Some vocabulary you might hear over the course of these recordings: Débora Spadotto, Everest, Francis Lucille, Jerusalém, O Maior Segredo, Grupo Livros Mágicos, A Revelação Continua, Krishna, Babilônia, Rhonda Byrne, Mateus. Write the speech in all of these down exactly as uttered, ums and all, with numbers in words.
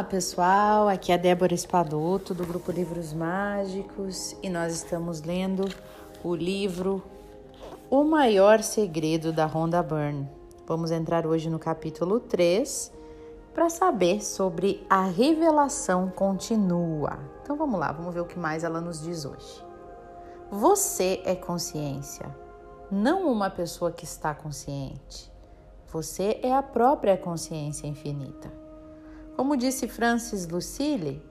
Olá pessoal, aqui é a Débora Spadotto do Grupo Livros Mágicos e nós estamos lendo o livro O Maior Segredo da Rhonda Byrne. Vamos entrar hoje no capítulo três para saber sobre a revelação continua. Então vamos lá, vamos ver o que mais ela nos diz hoje. Você é consciência, não uma pessoa que está consciente. Você é a própria consciência infinita. Como disse Francis Lucille,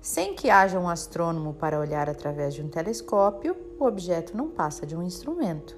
sem que haja um astrônomo para olhar através de um telescópio, o objeto não passa de um instrumento.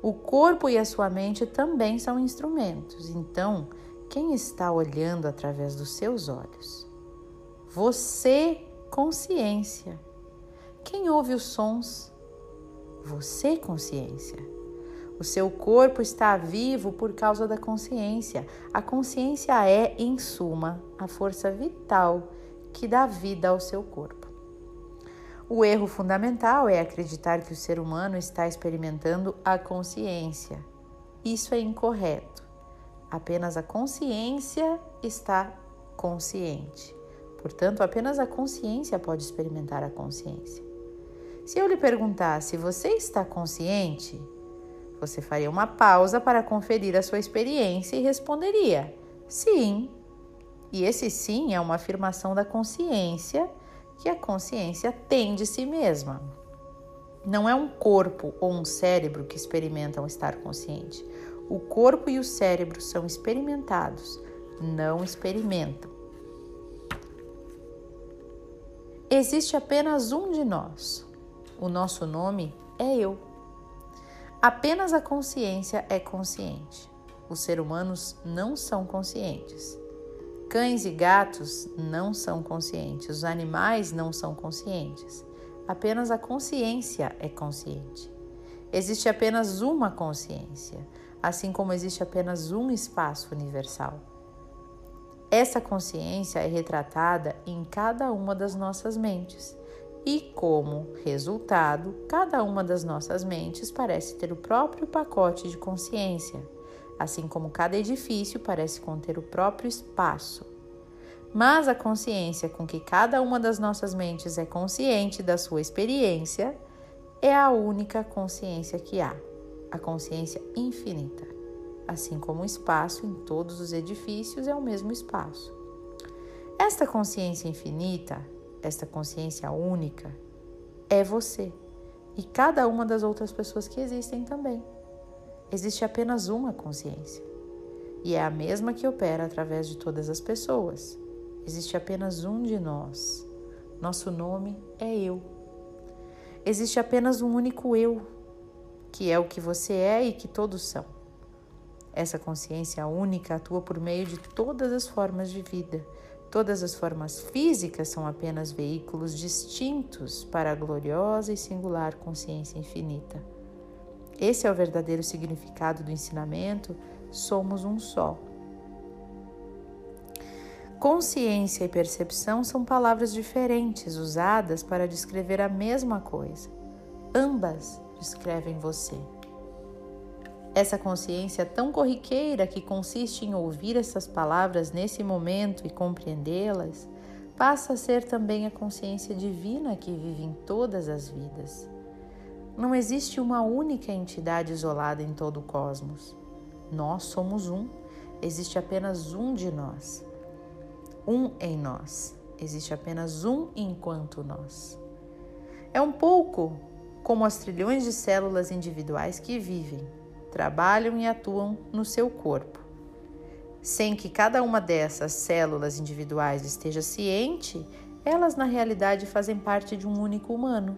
O corpo e a sua mente também são instrumentos, então quem está olhando através dos seus olhos? Você, consciência. Quem ouve os sons? Você, consciência. O seu corpo está vivo por causa da consciência. A consciência é, em suma, a força vital que dá vida ao seu corpo. O erro fundamental é acreditar que o ser humano está experimentando a consciência. Isso é incorreto. Apenas a consciência está consciente. Portanto, apenas a consciência pode experimentar a consciência. Se eu lhe perguntasse, você está consciente? Você faria uma pausa para conferir a sua experiência e responderia, sim. E esse sim é uma afirmação da consciência que a consciência tem de si mesma. Não é um corpo ou um cérebro que experimentam estar consciente. O corpo e o cérebro são experimentados, não experimentam. Existe apenas um de nós. O nosso nome é eu. Apenas a consciência é consciente. Os seres humanos não são conscientes. Cães e gatos não são conscientes. Os animais não são conscientes. Apenas a consciência é consciente. Existe apenas uma consciência, assim como existe apenas um espaço universal. Essa consciência é retratada em cada uma das nossas mentes. E, como resultado, cada uma das nossas mentes parece ter o próprio pacote de consciência, assim como cada edifício parece conter o próprio espaço. Mas a consciência com que cada uma das nossas mentes é consciente da sua experiência é a única consciência que há, a consciência infinita, assim como o espaço em todos os edifícios é o mesmo espaço. Esta consciência infinita, esta consciência única é você e cada uma das outras pessoas que existem também. Existe apenas uma consciência e é a mesma que opera através de todas as pessoas. Existe apenas um de nós. Nosso nome é eu. Existe apenas um único eu, que é o que você é e que todos são. Essa consciência única atua por meio de todas as formas de vida. Todas as formas físicas são apenas veículos distintos para a gloriosa e singular consciência infinita. Esse é o verdadeiro significado do ensinamento, somos um só. Consciência e percepção são palavras diferentes usadas para descrever a mesma coisa. Ambas descrevem você. Essa consciência tão corriqueira que consiste em ouvir essas palavras nesse momento e compreendê-las, passa a ser também a consciência divina que vive em todas as vidas. Não existe uma única entidade isolada em todo o cosmos. Nós somos um, existe apenas um de nós. Um em nós, existe apenas um enquanto nós. É um pouco como as trilhões de células individuais que vivem, trabalham e atuam no seu corpo. Sem que cada uma dessas células individuais esteja ciente, elas na realidade fazem parte de um único humano.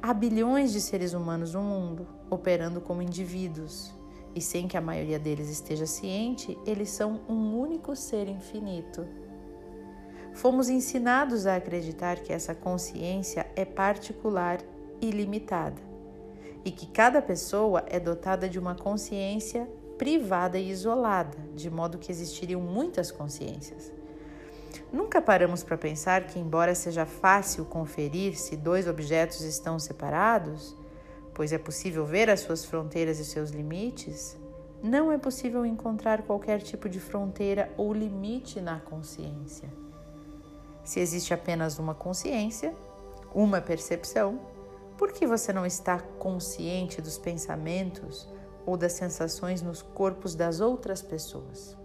Há bilhões de seres humanos no mundo, operando como indivíduos, e sem que a maioria deles esteja ciente, eles são um único ser infinito. Fomos ensinados a acreditar que essa consciência é particular e limitada, e que cada pessoa é dotada de uma consciência privada e isolada, de modo que existiriam muitas consciências. Nunca paramos para pensar que, embora seja fácil conferir se dois objetos estão separados, pois é possível ver as suas fronteiras e seus limites, Não é possível encontrar qualquer tipo de fronteira ou limite na consciência. Se existe apenas uma consciência, uma percepção, por que você não está consciente dos pensamentos ou das sensações nos corpos das outras pessoas?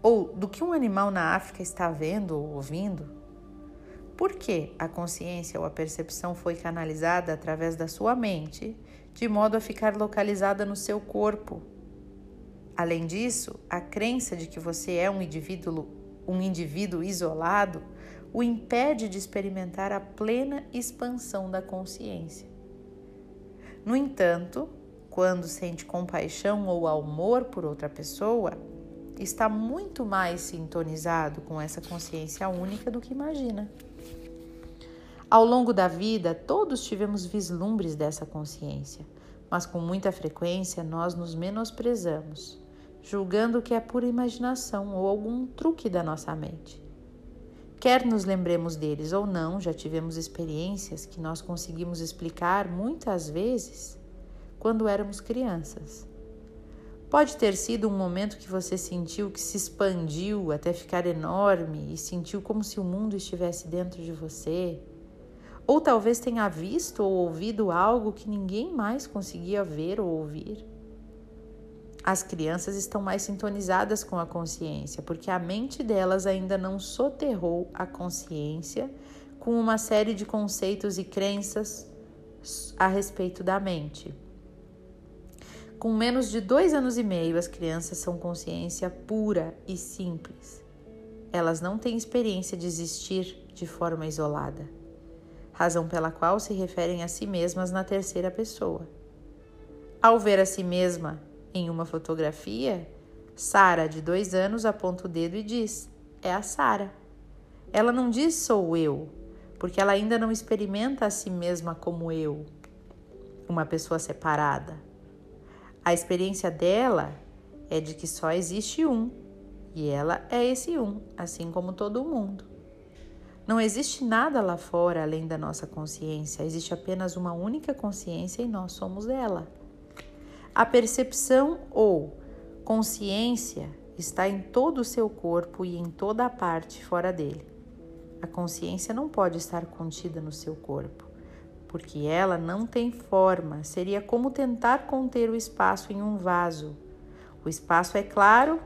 Ou do que um animal na África está vendo ou ouvindo? Por que a consciência ou a percepção foi canalizada através da sua mente, de modo a ficar localizada no seu corpo? Além disso, a crença de que você é um indivíduo, um indivíduo isolado o impede de experimentar a plena expansão da consciência. No entanto, quando sente compaixão ou amor por outra pessoa, está muito mais sintonizado com essa consciência única do que imagina. Ao longo da vida, todos tivemos vislumbres dessa consciência, mas com muita frequência nós nos menosprezamos, julgando que é pura imaginação ou algum truque da nossa mente. Quer nos lembremos deles ou não, já tivemos experiências que nós conseguimos explicar muitas vezes quando éramos crianças. Pode ter sido um momento que você sentiu que se expandiu até ficar enorme e sentiu como se o mundo estivesse dentro de você. Ou talvez tenha visto ou ouvido algo que ninguém mais conseguia ver ou ouvir. As crianças estão mais sintonizadas com a consciência, porque a mente delas ainda não soterrou a consciência com uma série de conceitos e crenças a respeito da mente. Com menos de dois anos e meio, as crianças são consciência pura e simples. Elas não têm experiência de existir de forma isolada, razão pela qual se referem a si mesmas na terceira pessoa. Ao ver a si mesma em uma fotografia, Sara, de dois anos, aponta o dedo e diz: "É a Sara". Ela não diz "sou eu", porque ela ainda não experimenta a si mesma como eu, uma pessoa separada. A experiência dela é de que só existe um, e ela é esse um, assim como todo mundo. Não existe nada lá fora além da nossa consciência, existe apenas uma única consciência e nós somos ela. A percepção ou consciência está em todo o seu corpo e em toda a parte fora dele. A consciência não pode estar contida no seu corpo, porque ela não tem forma, seria como tentar conter o espaço em um vaso. O espaço, é claro,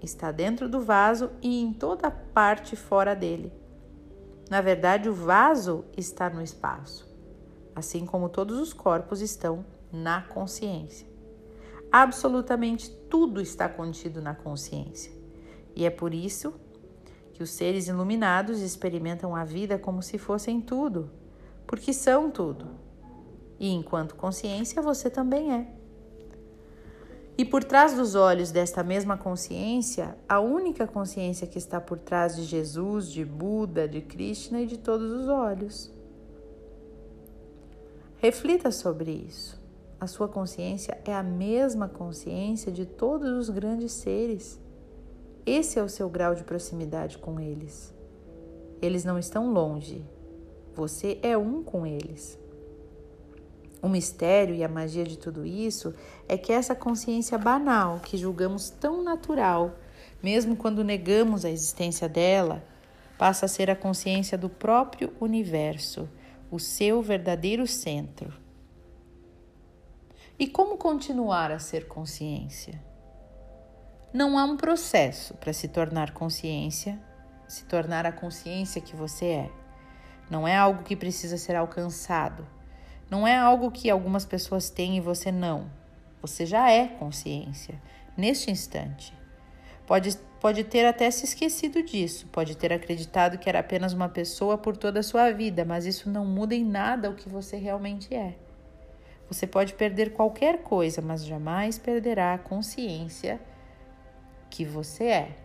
está dentro do vaso e em toda parte fora dele. Na verdade, o vaso está no espaço, assim como todos os corpos estão na consciência. Absolutamente tudo está contido na consciência, e é por isso que os seres iluminados experimentam a vida como se fossem tudo, porque são tudo, e enquanto consciência você também é. E por trás dos olhos desta mesma consciência, a única consciência que está por trás de Jesus, de Buda, de Krishna e de todos os olhos. Reflita sobre isso. A sua consciência é a mesma consciência de todos os grandes seres. Esse é o seu grau de proximidade com eles. Eles não estão longe. Você é um com eles. O mistério e a magia de tudo isso é que essa consciência banal que julgamos tão natural, mesmo quando negamos a existência dela, passa a ser a consciência do próprio universo, o seu verdadeiro centro. E como continuar a ser consciência? Não há um processo para se tornar consciência, se tornar a consciência que você é. Não é algo que precisa ser alcançado. Não é algo que algumas pessoas têm e você não. Você já é consciência, neste instante. Pode, pode ter até se esquecido disso, pode ter acreditado que era apenas uma pessoa por toda a sua vida, mas isso não muda em nada o que você realmente é. Você pode perder qualquer coisa, mas jamais perderá a consciência que você é.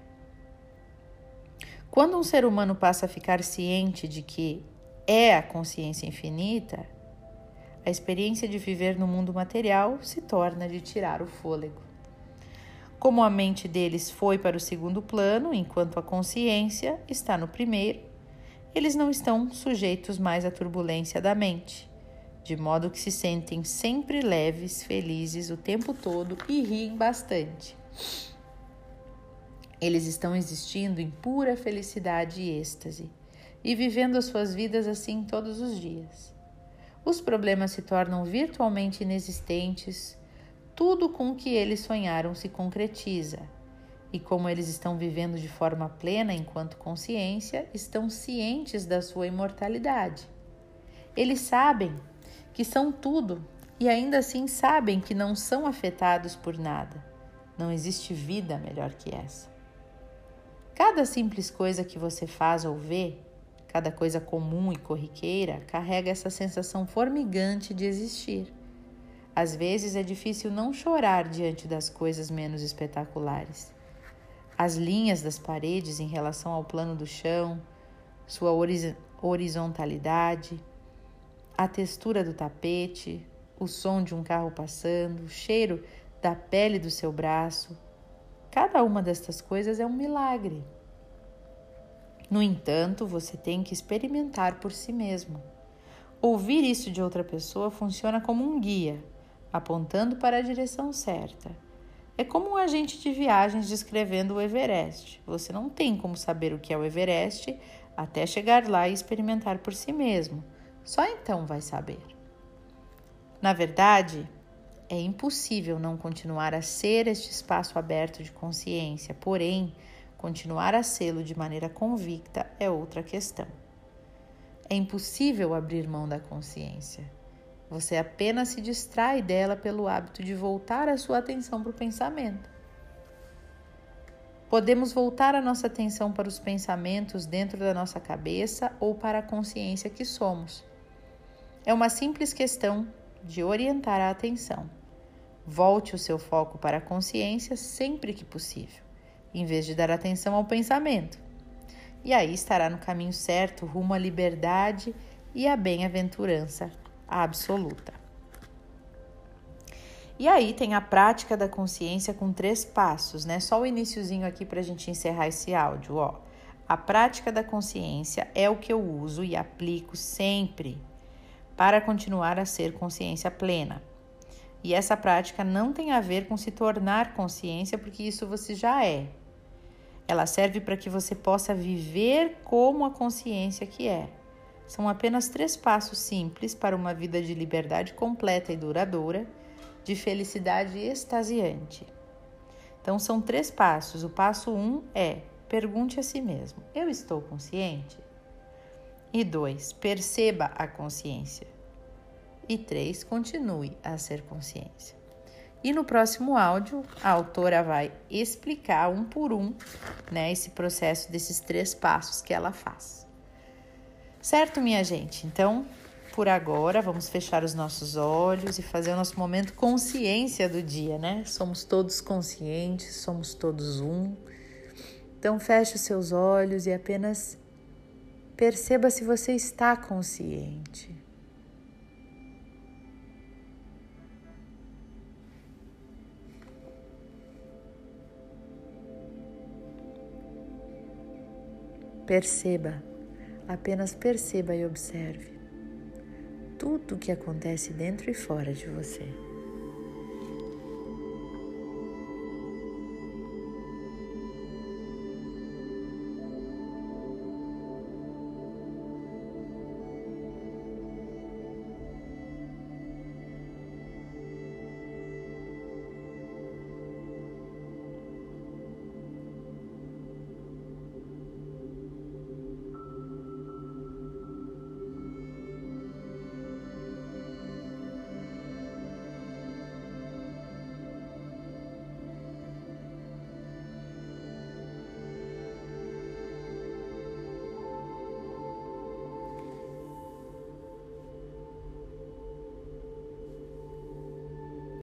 Quando um ser humano passa a ficar ciente de que é a consciência infinita, a experiência de viver no mundo material se torna de tirar o fôlego. Como a mente deles foi para o segundo plano, enquanto a consciência está no primeiro, eles não estão sujeitos mais à turbulência da mente, de modo que se sentem sempre leves, felizes o tempo todo e riem bastante. Eles estão existindo em pura felicidade e êxtase e vivendo as suas vidas assim todos os dias. Os problemas se tornam virtualmente inexistentes, tudo com que eles sonharam se concretiza. E como eles estão vivendo de forma plena enquanto consciência, estão cientes da sua imortalidade. Eles sabem que são tudo e ainda assim sabem que não são afetados por nada. Não existe vida melhor que essa. Cada simples coisa que você faz ou vê, cada coisa comum e corriqueira, carrega essa sensação formigante de existir. Às vezes é difícil não chorar diante das coisas menos espetaculares. As linhas das paredes em relação ao plano do chão, sua horizontalidade, a textura do tapete, o som de um carro passando, o cheiro da pele do seu braço. Cada uma destas coisas é um milagre. No entanto, você tem que experimentar por si mesmo. Ouvir isso de outra pessoa funciona como um guia, apontando para a direção certa. É como um agente de viagens descrevendo o Everest. Você não tem como saber o que é o Everest até chegar lá e experimentar por si mesmo. Só então vai saber. Na verdade, é impossível não continuar a ser este espaço aberto de consciência. Porém, continuar a sê-lo de maneira convicta é outra questão. É impossível abrir mão da consciência. Você apenas se distrai dela pelo hábito de voltar a sua atenção para o pensamento. Podemos voltar a nossa atenção para os pensamentos dentro da nossa cabeça ou para a consciência que somos. É uma simples questão de orientar a atenção. Volte o seu foco para a consciência sempre que possível, em vez de dar atenção ao pensamento. E aí estará no caminho certo, rumo à liberdade e à bem-aventurança absoluta. E aí tem a prática da consciência com três passos, né? Só o iniciozinho aqui para a gente encerrar esse áudio, ó. A prática da consciência é o que eu uso e aplico sempre para continuar a ser consciência plena. E essa prática não tem a ver com se tornar consciência, porque isso você já é. Ela serve para que você possa viver como a consciência que é. São apenas três passos simples para uma vida de liberdade completa e duradoura, de felicidade extasiante. Então, são três passos. O passo um é, pergunte a si mesmo, eu estou consciente? E dois, perceba a consciência. E três, continue a ser consciência. E no próximo áudio, a autora vai explicar um por um, né, esse processo desses três passos que ela faz. Certo, minha gente? Então, por agora, vamos fechar os nossos olhos e fazer o nosso momento consciência do dia, né? Somos todos conscientes, somos todos um. Então, feche os seus olhos e apenas perceba se você está consciente. Perceba. Apenas perceba e observe tudo o que acontece dentro e fora de você.